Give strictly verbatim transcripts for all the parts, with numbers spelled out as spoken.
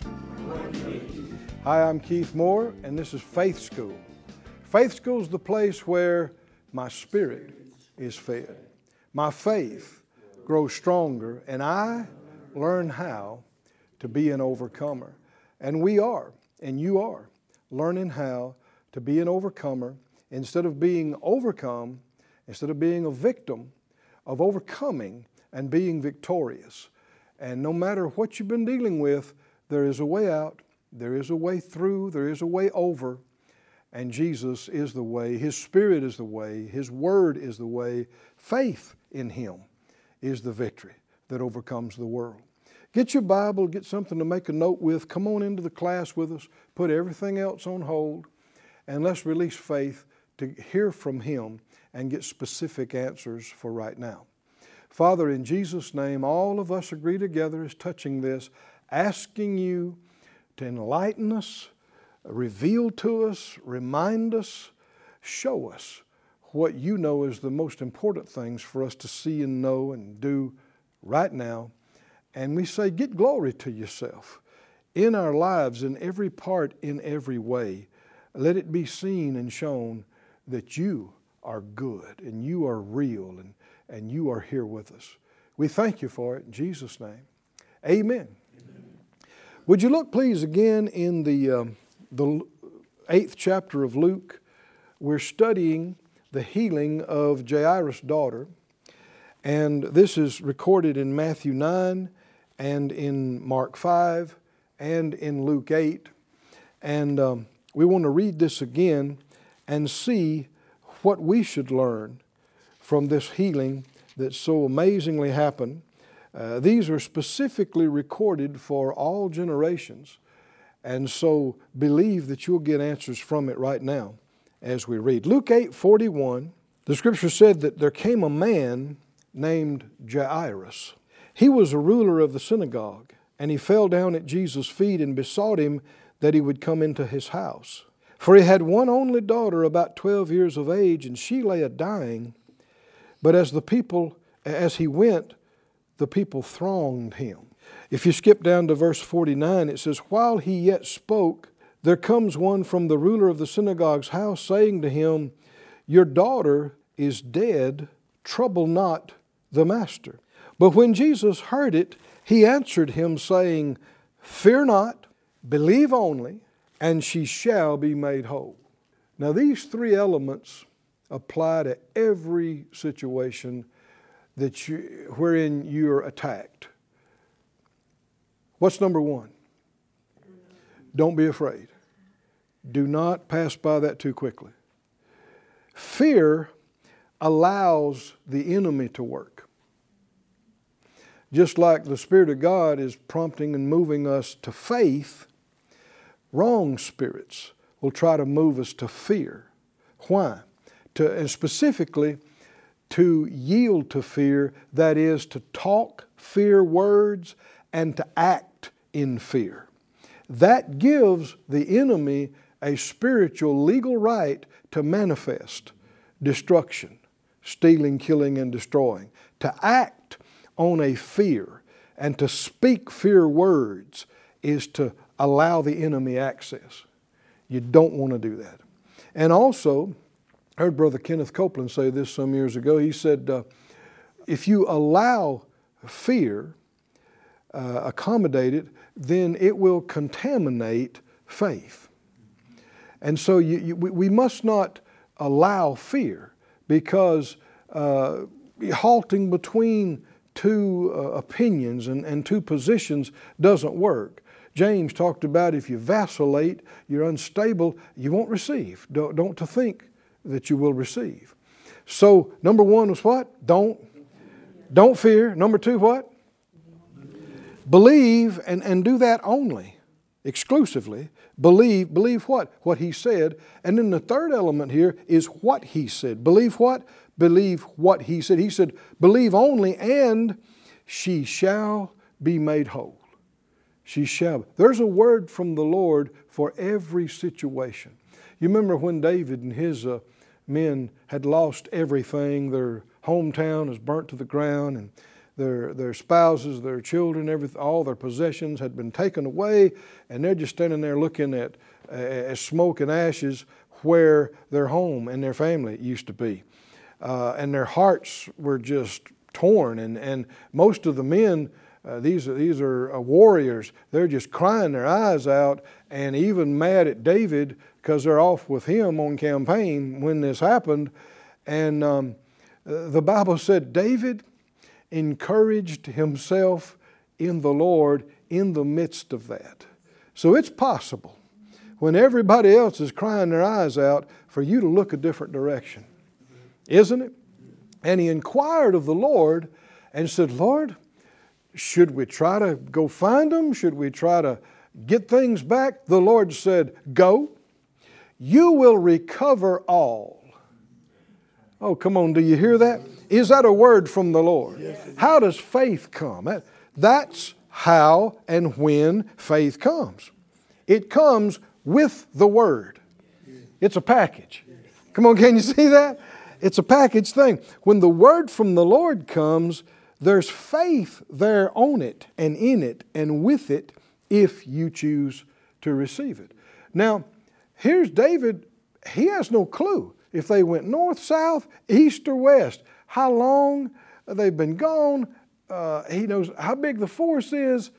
Good morning. Hi, I'm Keith Moore, and this is Faith School. Faith School is the place where my spirit is fed. My faith grows stronger, and I learn how to be an overcomer. And we are, and you are, learning how to be an overcomer instead of being overcome, instead of being a victim, of overcoming and being victorious. And no matter what you've been dealing with, there is a way out, there is a way through, there is a way over, and Jesus is the way. His Spirit is the way. His Word is the way. Faith in Him is the victory that overcomes the world. Get your Bible, get something to make a note with. Come on into the class with us. Put everything else on hold, and let's release faith to hear from Him and get specific answers for right now. Father, in Jesus' name, all of us agree together as touching this, asking you to enlighten us, reveal to us, remind us, show us what you know is the most important things for us to see and know and do right now. And we say, get glory to yourself in our lives, in every part, in every way. Let it be seen and shown that you are good and you are real and And you are here with us. We thank you for it in Jesus' name. Amen. Amen. Would you look, please, again in the, um, the eighth chapter of Luke. We're studying the healing of Jairus' daughter. And this is recorded in Matthew nine and in Mark five and in Luke eight. And um, we want to read this again and see what we should learn from this healing that so amazingly happened. Uh, these are specifically recorded for all generations, and so believe that you'll get answers from it right now as we read. Luke eight forty-one, the scripture said that there came a man named Jairus. He was a ruler of the synagogue, and he fell down at Jesus' feet and besought him that he would come into his house. For he had one only daughter about twelve years of age, and she lay a dying. But as the people, as he went, the people thronged him. If you skip down to verse forty-nine, it says, while he yet spoke, there comes one from the ruler of the synagogue's house, saying to him, your daughter is dead, trouble not the master. But when Jesus heard it, he answered him, saying, fear not, believe only, and she shall be made whole. Now these three elements apply to every situation that you, wherein you're attacked. What's number one? Don't be afraid. Do not pass by that too quickly. Fear allows the enemy to work. Just like the Spirit of God is prompting and moving us to faith, wrong spirits will try to move us to fear. Why? To, and specifically to yield to fear, that is to talk fear words and to act in fear. That gives the enemy a spiritual legal right to manifest destruction, stealing, killing, and destroying, to act on a fear and to speak fear words is to allow the enemy access. You don't want to do that. And also, I heard Brother Kenneth Copeland say this some years ago. He said, uh, if you allow fear, uh, accommodate it, then it will contaminate faith. And so you, you, we must not allow fear, because uh, halting between two uh, opinions and, and two positions doesn't work. James talked about if you vacillate, you're unstable, you won't receive. Don't, don't to think that you will receive. So number one was what? Don't. Don't fear. Number two, what? Believe, and, and do that only. exclusively. Believe, believe what? What he said. And then the third element here is what he said. Believe what? Believe what he said. He said, believe only and she shall be made whole. She shall. There's a word from the Lord for every situation. You remember when David and his uh, men had lost everything. Their hometown was burnt to the ground, and Their, their spouses, their children, everything, all their possessions had been taken away, and they're just standing there looking at uh, as smoke and ashes where their home and their family used to be. Uh, and their hearts were just torn, and, and most of the men, uh, these, these are uh, warriors, they're just crying their eyes out and even mad at David because they're off with him on campaign when this happened. And um, the Bible said, David encouraged himself in the Lord in the midst of that. So it's possible when everybody else is crying their eyes out for you to look a different direction. Isn't it? And he inquired of the Lord and said, Lord, should we try to go find them? Should we try to get things back? The Lord said, go, you will recover all. Oh, come on, do you hear that? Is that a word from the Lord? Yes. How does faith come? That's how and when faith comes. It comes with the word. It's a package. Come on, can you see that? It's a package thing. When the word from the Lord comes, there's faith there on it and in it and with it if you choose to receive it. Now, here's David. He has no clue if they went north, south, east, or west. How long they've been gone. Uh, he knows how big the force is.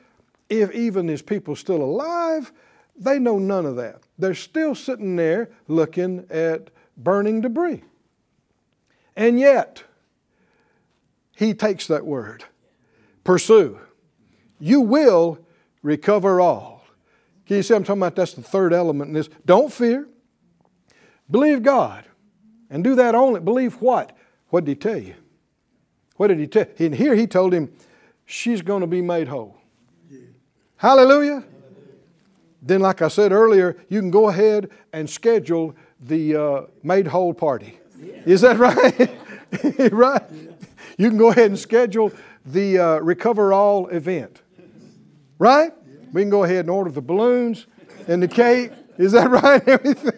If even his people still alive, they know none of that. They're still sitting there looking at burning debris. And yet, he takes that word. Pursue. You will recover all. Can you see I'm talking about? That's the third element in this. Don't fear. Believe God. And do that only. Believe what? What did he tell you? What did he tell? And here he told him, she's going to be made whole. Yeah. Hallelujah. Hallelujah. Then like I said earlier, you can go ahead and schedule the uh, made whole party. Yeah. Is that right? Right? Yeah. You can go ahead and schedule the uh, recover all event. Right? Yeah. We can go ahead and order the balloons and the cake. Is that right? Everything.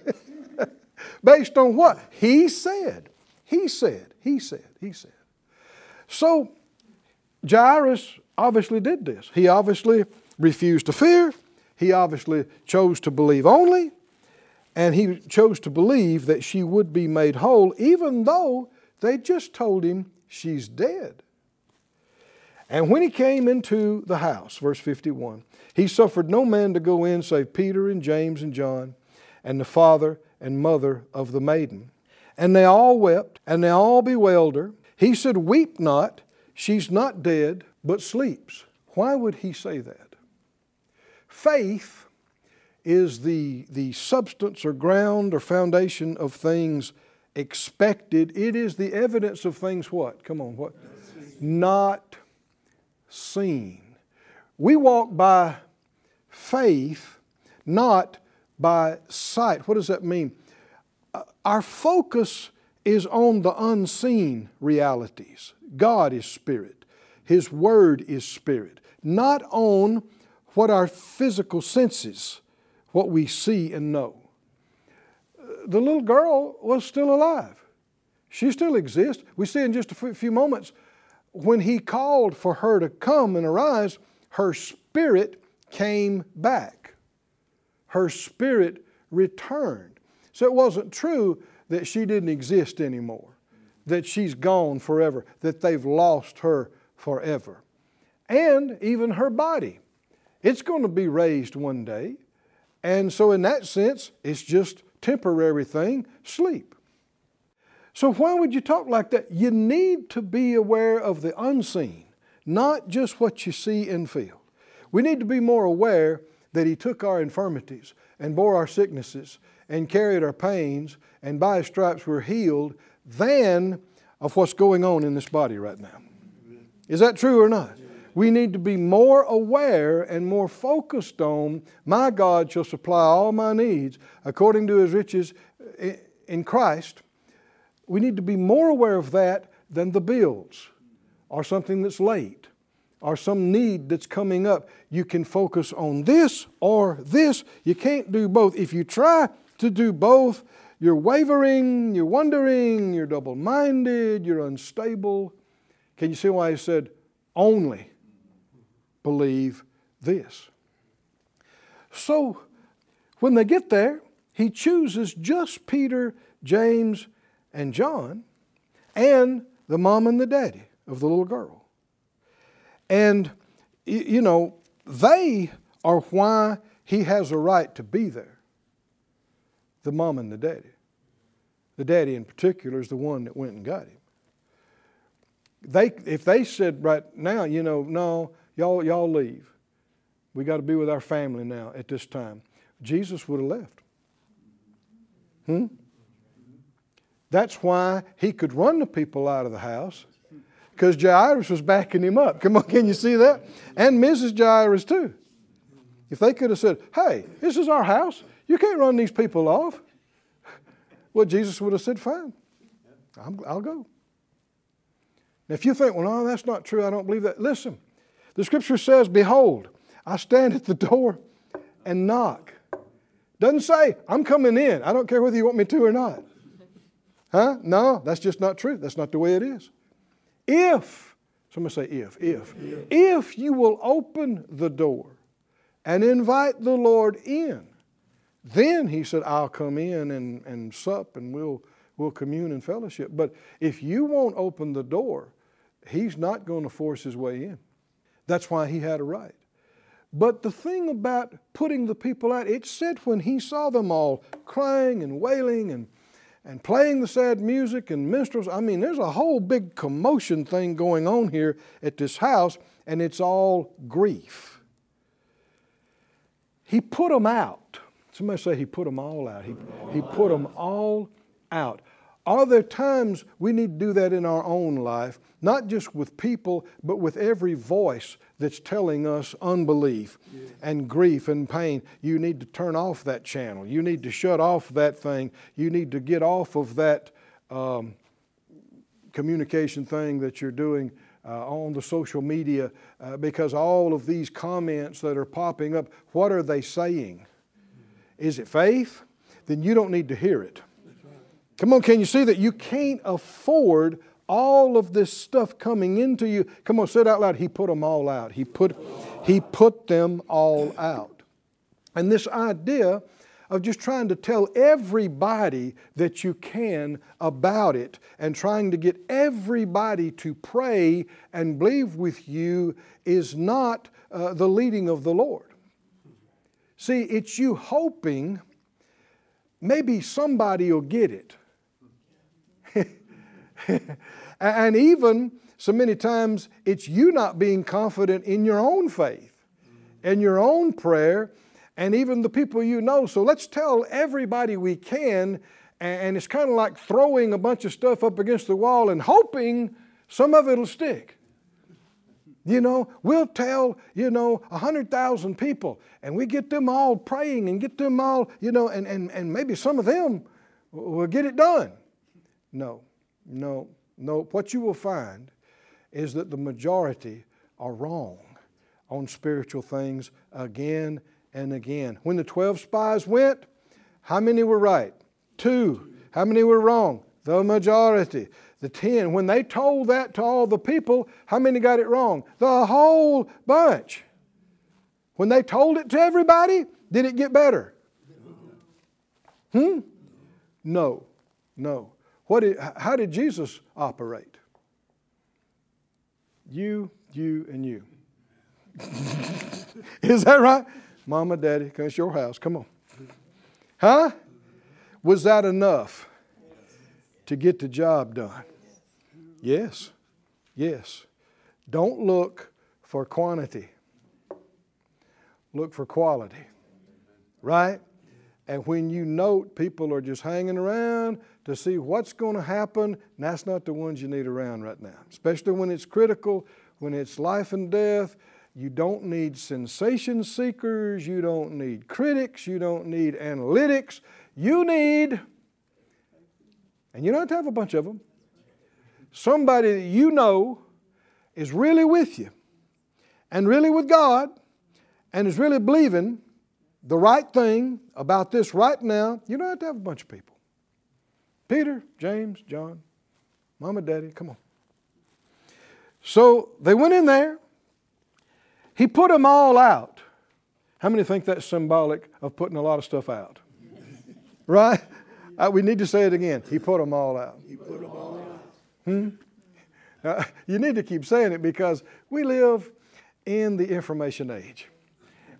Based on what? He said. He said. He said, he said. So Jairus obviously did this. He obviously refused to fear. He obviously chose to believe only. And he chose to believe that she would be made whole, even though they just told him she's dead. And when he came into the house, verse fifty-one, he suffered no man to go in save Peter and James and John and the father and mother of the maiden. And they all wept, and they all bewailed her. He said, weep not, she's not dead, but sleeps. Why would he say that? Faith is the, the substance or ground or foundation of things expected. It is the evidence of things what? Come on, what? Not seen. We walk by faith, not by sight. What does that mean? Our focus is on the unseen realities. God is spirit. His word is spirit. Not on what our physical senses, what we see and know. The little girl was still alive. She still exists. We see in just a few moments, when he called for her to come and arise, her spirit came back. Her spirit returned. So it wasn't true that she didn't exist anymore, that she's gone forever, that they've lost her forever. And even her body. It's going to be raised one day. And so in that sense, it's just temporary thing, sleep. So why would you talk like that? You need to be aware of the unseen, not just what you see and feel. We need to be more aware that he took our infirmities and bore our sicknesses and carried our pains, and by His stripes we're healed, than of what's going on in this body right now. Is that true or not? we need to be more aware and more focused on, my God shall supply all my needs according to His riches in Christ. We need to be more aware of that than the bills or something that's late or some need that's coming up. You can focus on this or this. You can't do both. If you try to do both, you're wavering, you're wondering, you're double-minded, you're unstable. Can you see why he said, only believe this? So when they get there, he chooses just Peter, James, and John, and the mom and the daddy of the little girl. And, you know, they are why he has a right to be there. The mom and the daddy. The daddy in particular is the one that went and got him. They, if they said right now, you know, no, y'all, y'all leave. We got to be with our family now at this time. Jesus would have left. Hmm? That's why he could run the people out of the house, because Jairus was backing him up. Come on, can you see that? And Missus Jairus too. If they could have said, hey, this is our house. You can't run these people off. Well, Jesus would have said, fine, I'm, I'll go. Now, if you think, well, no, that's not true, I don't believe that. Listen, the Scripture says, behold, I stand at the door and knock. Doesn't say, I'm coming in. I don't care whether you want me to or not. Huh? No, that's just not true. That's not the way it is. If, somebody say if, if. If, if you will open the door and invite the Lord in, then he said, I'll come in and, and sup and we'll, we'll commune and fellowship. But if you won't open the door, he's not going to force his way in. That's why he had a right. But the thing about putting the people out, it said when he saw them all crying and wailing and, and playing the sad music and minstrels, I mean, there's a whole big commotion thing going on here at this house, and it's all grief. He put them out. Somebody say he put them all out. He, he put them all out. Are there times we need to do that in our own life, not just with people, but with every voice that's telling us unbelief and grief and pain? You need to turn off that channel. You need to shut off that thing. You need to get off of that um, communication thing that you're doing Uh, on the social media, uh, because all of these comments that are popping up, what are they saying? Is it faith? Then you don't need to hear it. Come on, can you see that? You can't afford all of this stuff coming into you. Come on, say it out loud. He put them all out. He put, he put them all out. And this idea of just trying to tell everybody that you can about it and trying to get everybody to pray and believe with you is not uh, the leading of the Lord. See, it's you hoping maybe somebody will get it. And even so many times it's you not being confident in your own faith and your own prayer and even the people you know. So let's tell everybody we can, and it's kind of like throwing a bunch of stuff up against the wall and hoping some of it will stick. You know, we'll tell, you know, one hundred thousand people, and we get them all praying and get them all, you know, and, and, and maybe some of them will get it done. No, no, no. What you will find is that the majority are wrong on spiritual things again and again. When the twelve spies went, how many were right? Two. How many were wrong? The majority. The ten. When they told that to all the people, how many got it wrong? The whole bunch. When they told it to everybody, did it get better? Hmm? No. No. What did, how did Jesus operate? You, you, and you. Is that right? Mama, Daddy, come to your house. Come on. Huh? Was that enough to get the job done? Yes. Yes. Don't look for quantity. Look for quality. Right? And when you note people are just hanging around to see what's going to happen, that's not the ones you need around right now. Especially when it's critical, when it's life and death, you don't need sensation seekers, you don't need critics, you don't need analytics. You need, and you don't have to have a bunch of them, somebody that you know is really with you and really with God and is really believing the right thing about this right now. You don't have to have a bunch of people. Peter, James, John, Mama, Daddy, come on. So they went in there. He put them all out. How many think that's symbolic of putting a lot of stuff out? Right? We need to say it again. He put them all out. He put them all out. Hmm? Uh, you need to keep saying it because we live in the information age.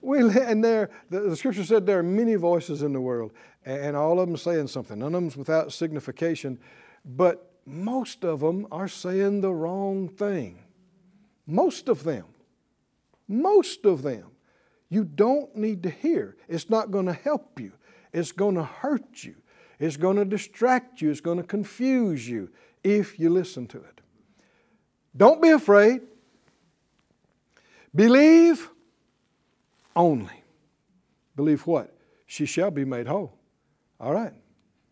We li- and there, the, the Scripture said there are many voices in the world, and, and all of them saying something. None of them's without signification, but most of them are saying the wrong thing. Most of them. Most of them. You don't need to hear. It's not going to help you. It's going to hurt you. It's going to distract you. It's going to confuse you if you listen to it. Don't be afraid. Believe only. Believe what? She shall be made whole. All right.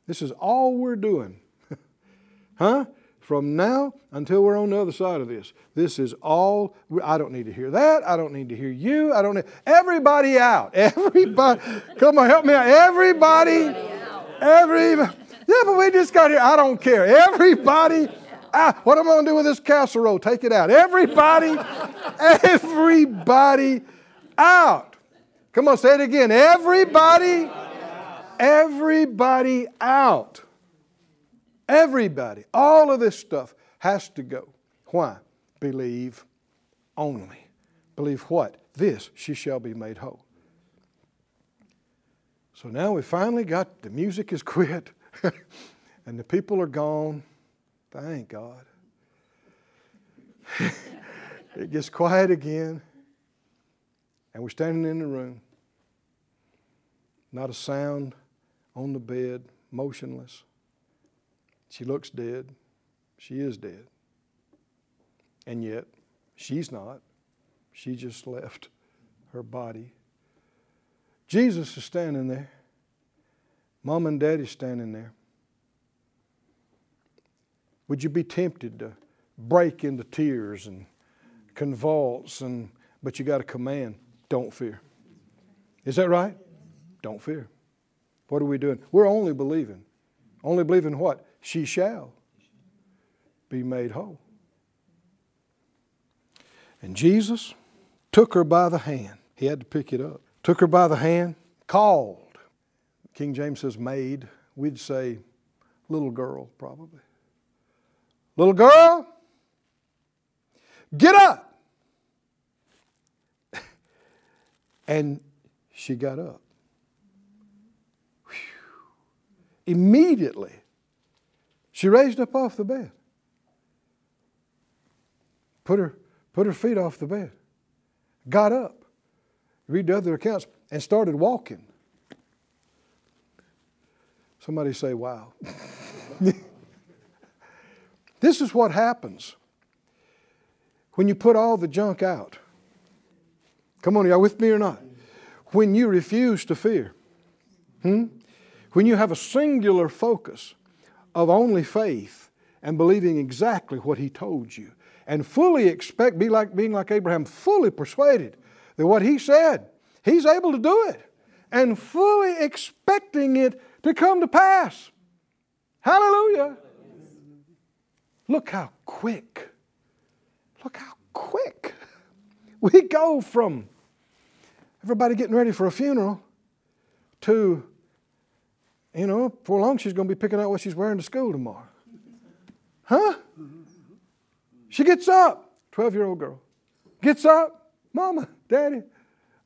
This is all we're doing. Huh? From now until we're on the other side of this. This is all. I don't need to hear that. I don't need to hear you. I don't need. Everybody out. Everybody. Come on, help me out. Everybody. Everybody out. Everybody. Yeah, but we just got here. I don't care. Everybody. Ah, what am I going to do with this casserole? Take it out. Everybody, everybody out. Come on, say it again. Everybody, everybody out. Everybody. All of this stuff has to go. Why? Believe only. Believe what? This, she shall be made whole. So now we finally got, the music is quit and the people are gone. Thank God. It gets quiet again. And we're standing in the room. Not a sound, on the bed, motionless. She looks dead. She is dead. And yet, she's not. She just left her body. Jesus is standing there. Mom and Daddy's standing there. Would you be tempted to break into tears and convulse? And but you got to command, don't fear. Is that right? Don't fear. What are we doing? We're only believing. Only believing what? She shall be made whole. And Jesus took her by the hand. He had to pick it up. Took her by the hand, called. King James says maid. We'd say little girl probably. Little girl, get up. And she got up. Whew. Immediately, she raised up off the bed. Put her, put her feet off the bed. Got up. Read the other accounts and started walking. Somebody say, wow. This is what happens when you put all the junk out. Come on, y'all with me or not? When you refuse to fear. Hmm? When you have a singular focus of only faith and believing exactly what He told you. And fully expect, be like being like Abraham, fully persuaded that what he said, he's able to do it. And fully expecting it to come to pass. Hallelujah. Look how quick, look how quick we go from everybody getting ready for a funeral to, you know, before long she's going to be picking out what she's wearing to school tomorrow. Huh? She gets up, twelve-year-old girl, gets up, Mama, Daddy.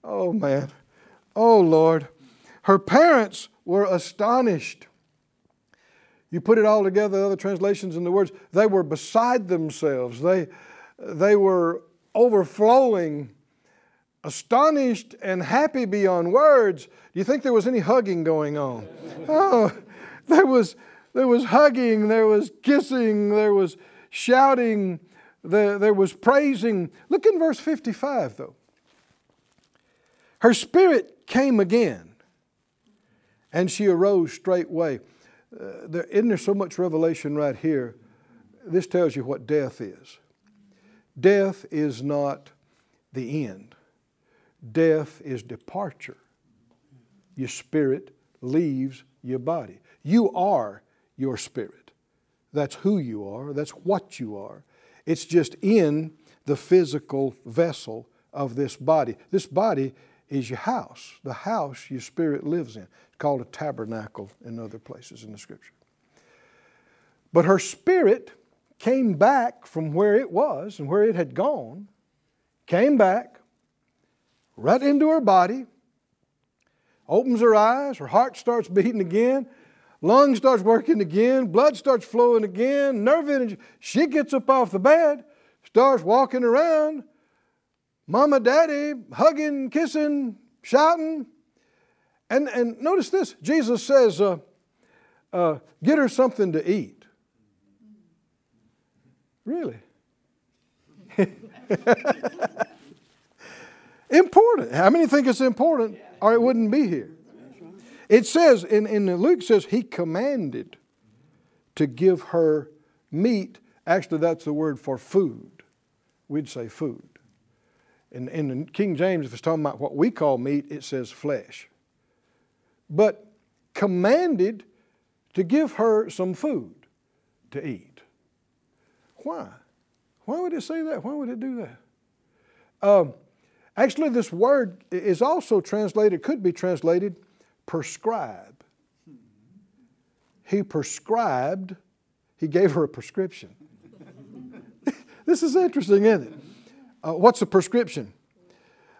Oh, man. Oh, Lord. Her parents were astonished. You put it all together, other translations and the words, they were beside themselves. They, they were overflowing, astonished and happy beyond words. Do you think there was any hugging going on? Oh, there was, there was hugging, there was kissing, there was shouting, the, there was praising. Look in verse fifty-five, though. Her spirit came again, and she arose straightway. Uh, there, isn't there so much revelation right here? This tells you what death is. Death is not the end. Death is departure. Your spirit leaves your body. You are your spirit. That's who you are. That's what you are. It's just in the physical vessel of this body. This body is your house, the house your spirit lives in. It's called a tabernacle in other places in the Scripture. But her spirit came back from where it was and where it had gone, came back right into her body, opens her eyes, her heart starts beating again, lungs starts working again, blood starts flowing again, nerve energy. She gets up off the bed, starts walking around, mama, daddy, hugging, kissing, shouting. And, and notice this, Jesus says, uh, uh, get her something to eat. Really? Important. How many think it's important or it wouldn't be here? It says, in, in Luke says, he commanded to give her meat. Actually, that's the word for food. We'd say food. In, in the King James, if it's talking about what we call meat, it says flesh. But commanded to give her some food to eat. Why? Why would it say that? Why would it do that? Um, actually, this word is also translated, could be translated, prescribe. He prescribed. He gave her a prescription. This is interesting, isn't it? Uh, what's a prescription?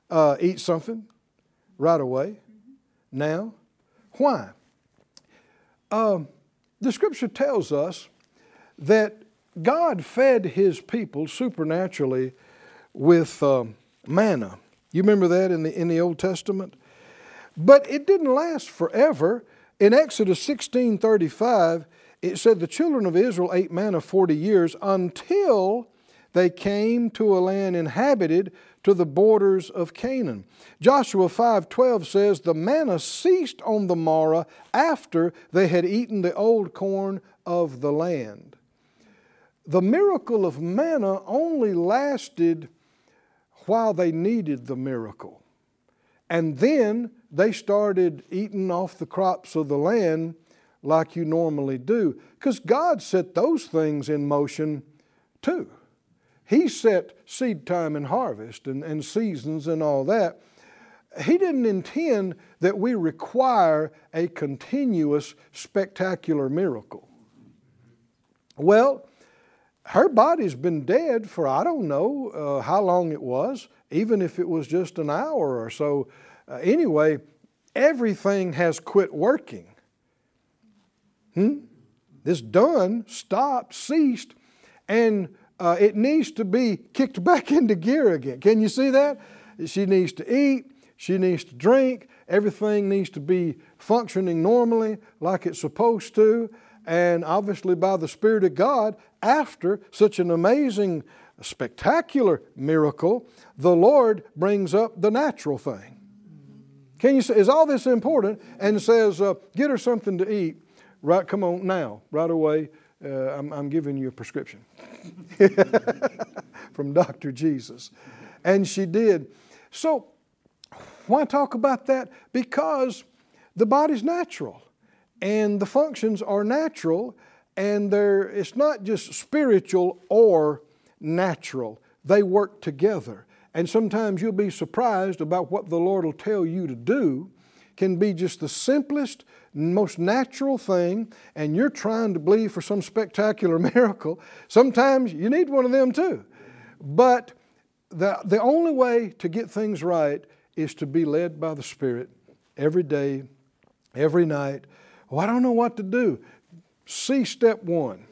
Uh, eat something right away. Now. Why? Um, the Scripture tells us that God fed His people supernaturally with um, manna. You remember that in the in the Old Testament? But it didn't last forever. In Exodus sixteen thirty-five, it said the children of Israel ate manna forty years until they came to a land inhabited to the borders of Canaan. Joshua five twelve says the manna ceased on the morrow after they had eaten the old corn of the land. The miracle of manna only lasted while they needed the miracle. And then they started eating off the crops of the land like you normally do. Because God set those things in motion too. He set seed time and harvest and, and seasons and all that. He didn't intend that we require a continuous spectacular miracle. Well, her body's been dead for I don't know uh, how long it was, even if it was just an hour or so. Uh, anyway, everything has quit working. Hmm? It's done, stopped, ceased, and uh, it needs to be kicked back into gear again. Can you see that? She needs to eat, she needs to drink, everything needs to be functioning normally like it's supposed to. And obviously by the Spirit of God, after such an amazing, spectacular miracle, the Lord brings up the natural thing. Can you say, is all this important? And says, uh, get her something to eat. Right, come on now, right away. Uh, I'm, I'm giving you a prescription from Doctor Jesus. And she did. So why talk about that? Because the body's natural. And the functions are natural, and they're, it's not just spiritual or natural. They work together. And sometimes you'll be surprised about what the Lord will tell you to do. Can be just the simplest, most natural thing, and you're trying to believe for some spectacular miracle. Sometimes you need one of them too. But the, the only way to get things right is to be led by the Spirit every day, every night. Oh, I don't know what to do. See step one.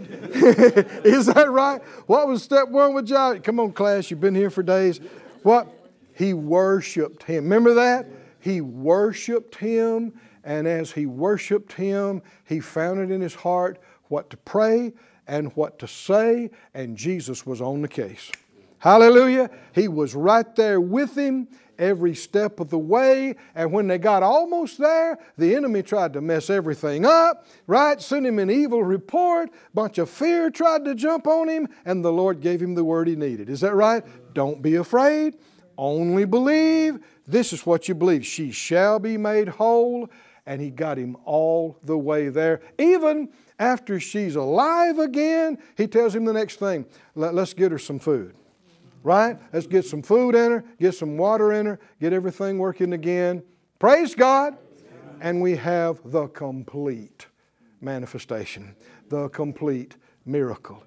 Is that right? What was step one with Jairus? Come on, class, you've been here for days. What? He worshiped him. Remember that? He worshiped him, and as he worshiped him, he found it in his heart what to pray and what to say, and Jesus was on the case. Hallelujah. He was right there with him every step of the way. And when they got almost there, the enemy tried to mess everything up, right? Sent him an evil report. Bunch of fear tried to jump on him, and the Lord gave him the word he needed. Is that right? Don't be afraid. Only believe. This is what you believe. She shall be made whole. And he got him all the way there. Even after she's alive again, he tells him the next thing. Let's get her some food. Right? Let's get some food in her, get some water in her, get everything working again. Praise God. Amen. And we have the complete manifestation, the complete miracle.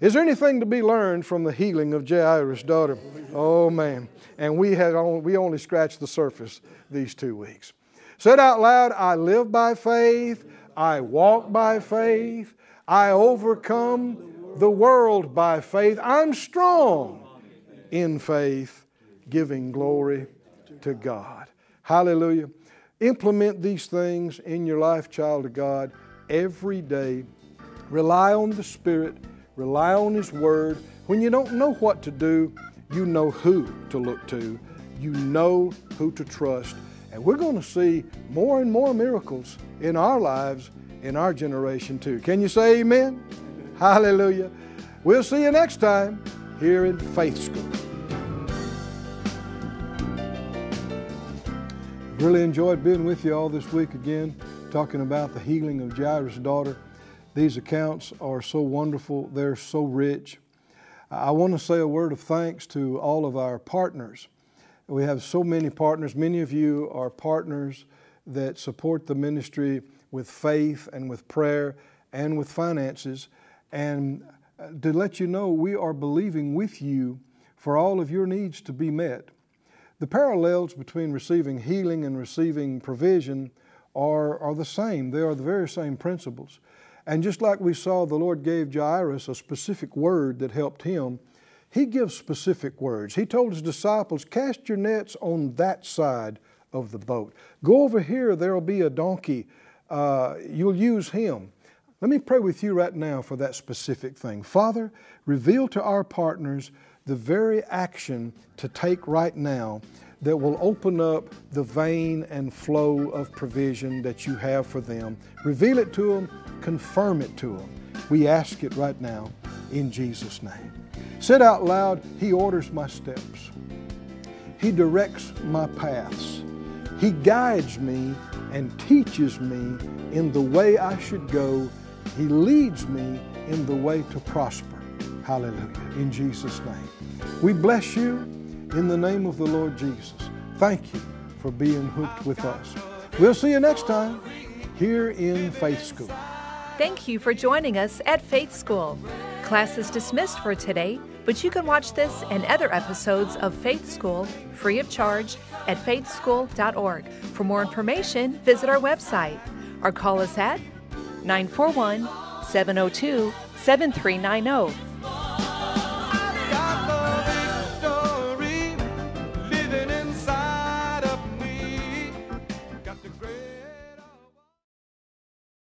Is there anything to be learned from the healing of Jairus' daughter? Oh, man. And we had only, we only scratched the surface these two weeks. Said out loud, I live by faith. I walk by faith. I overcome the world by faith. I'm strong in faith, giving glory to God. Hallelujah. Implement these things in your life, child of God, every day. Rely on the Spirit. Rely on His Word. When you don't know what to do, you know who to look to. You know who to trust. And we're going to see more and more miracles in our lives, in our generation too. Can you say amen? Amen. Hallelujah. We'll see you next time here in Faith School. Really enjoyed being with you all this week again, talking about the healing of Jairus' daughter. These accounts are so wonderful. They're so rich. I want to say a word of thanks to all of our partners. We have so many partners. Many of you are partners that support the ministry with faith and with prayer and with finances. And to let you know, we are believing with you for all of your needs to be met. The parallels between receiving healing and receiving provision are, are the same. They are the very same principles. And just like we saw the Lord gave Jairus a specific word that helped him, He gives specific words. He told His disciples, cast your nets on that side of the boat. Go over here, there will be a donkey. Uh, you'll use him. Let me pray with you right now for that specific thing. Father, reveal to our partners the very action to take right now that will open up the vein and flow of provision that you have for them. Reveal it to them, confirm it to them. We ask it right now in Jesus' name. Said out loud, He orders my steps. He directs my paths. He guides me and teaches me in the way I should go. He leads me in the way to prosper. Hallelujah. In Jesus' name. We bless you in the name of the Lord Jesus. Thank you for being hooked with us. We'll see you next time here in Faith School. Thank you for joining us at Faith School. Class is dismissed for today, but you can watch this and other episodes of Faith School free of charge at faith school dot org. For more information, visit our website or call us at nine four one, seven oh two, seven three nine oh.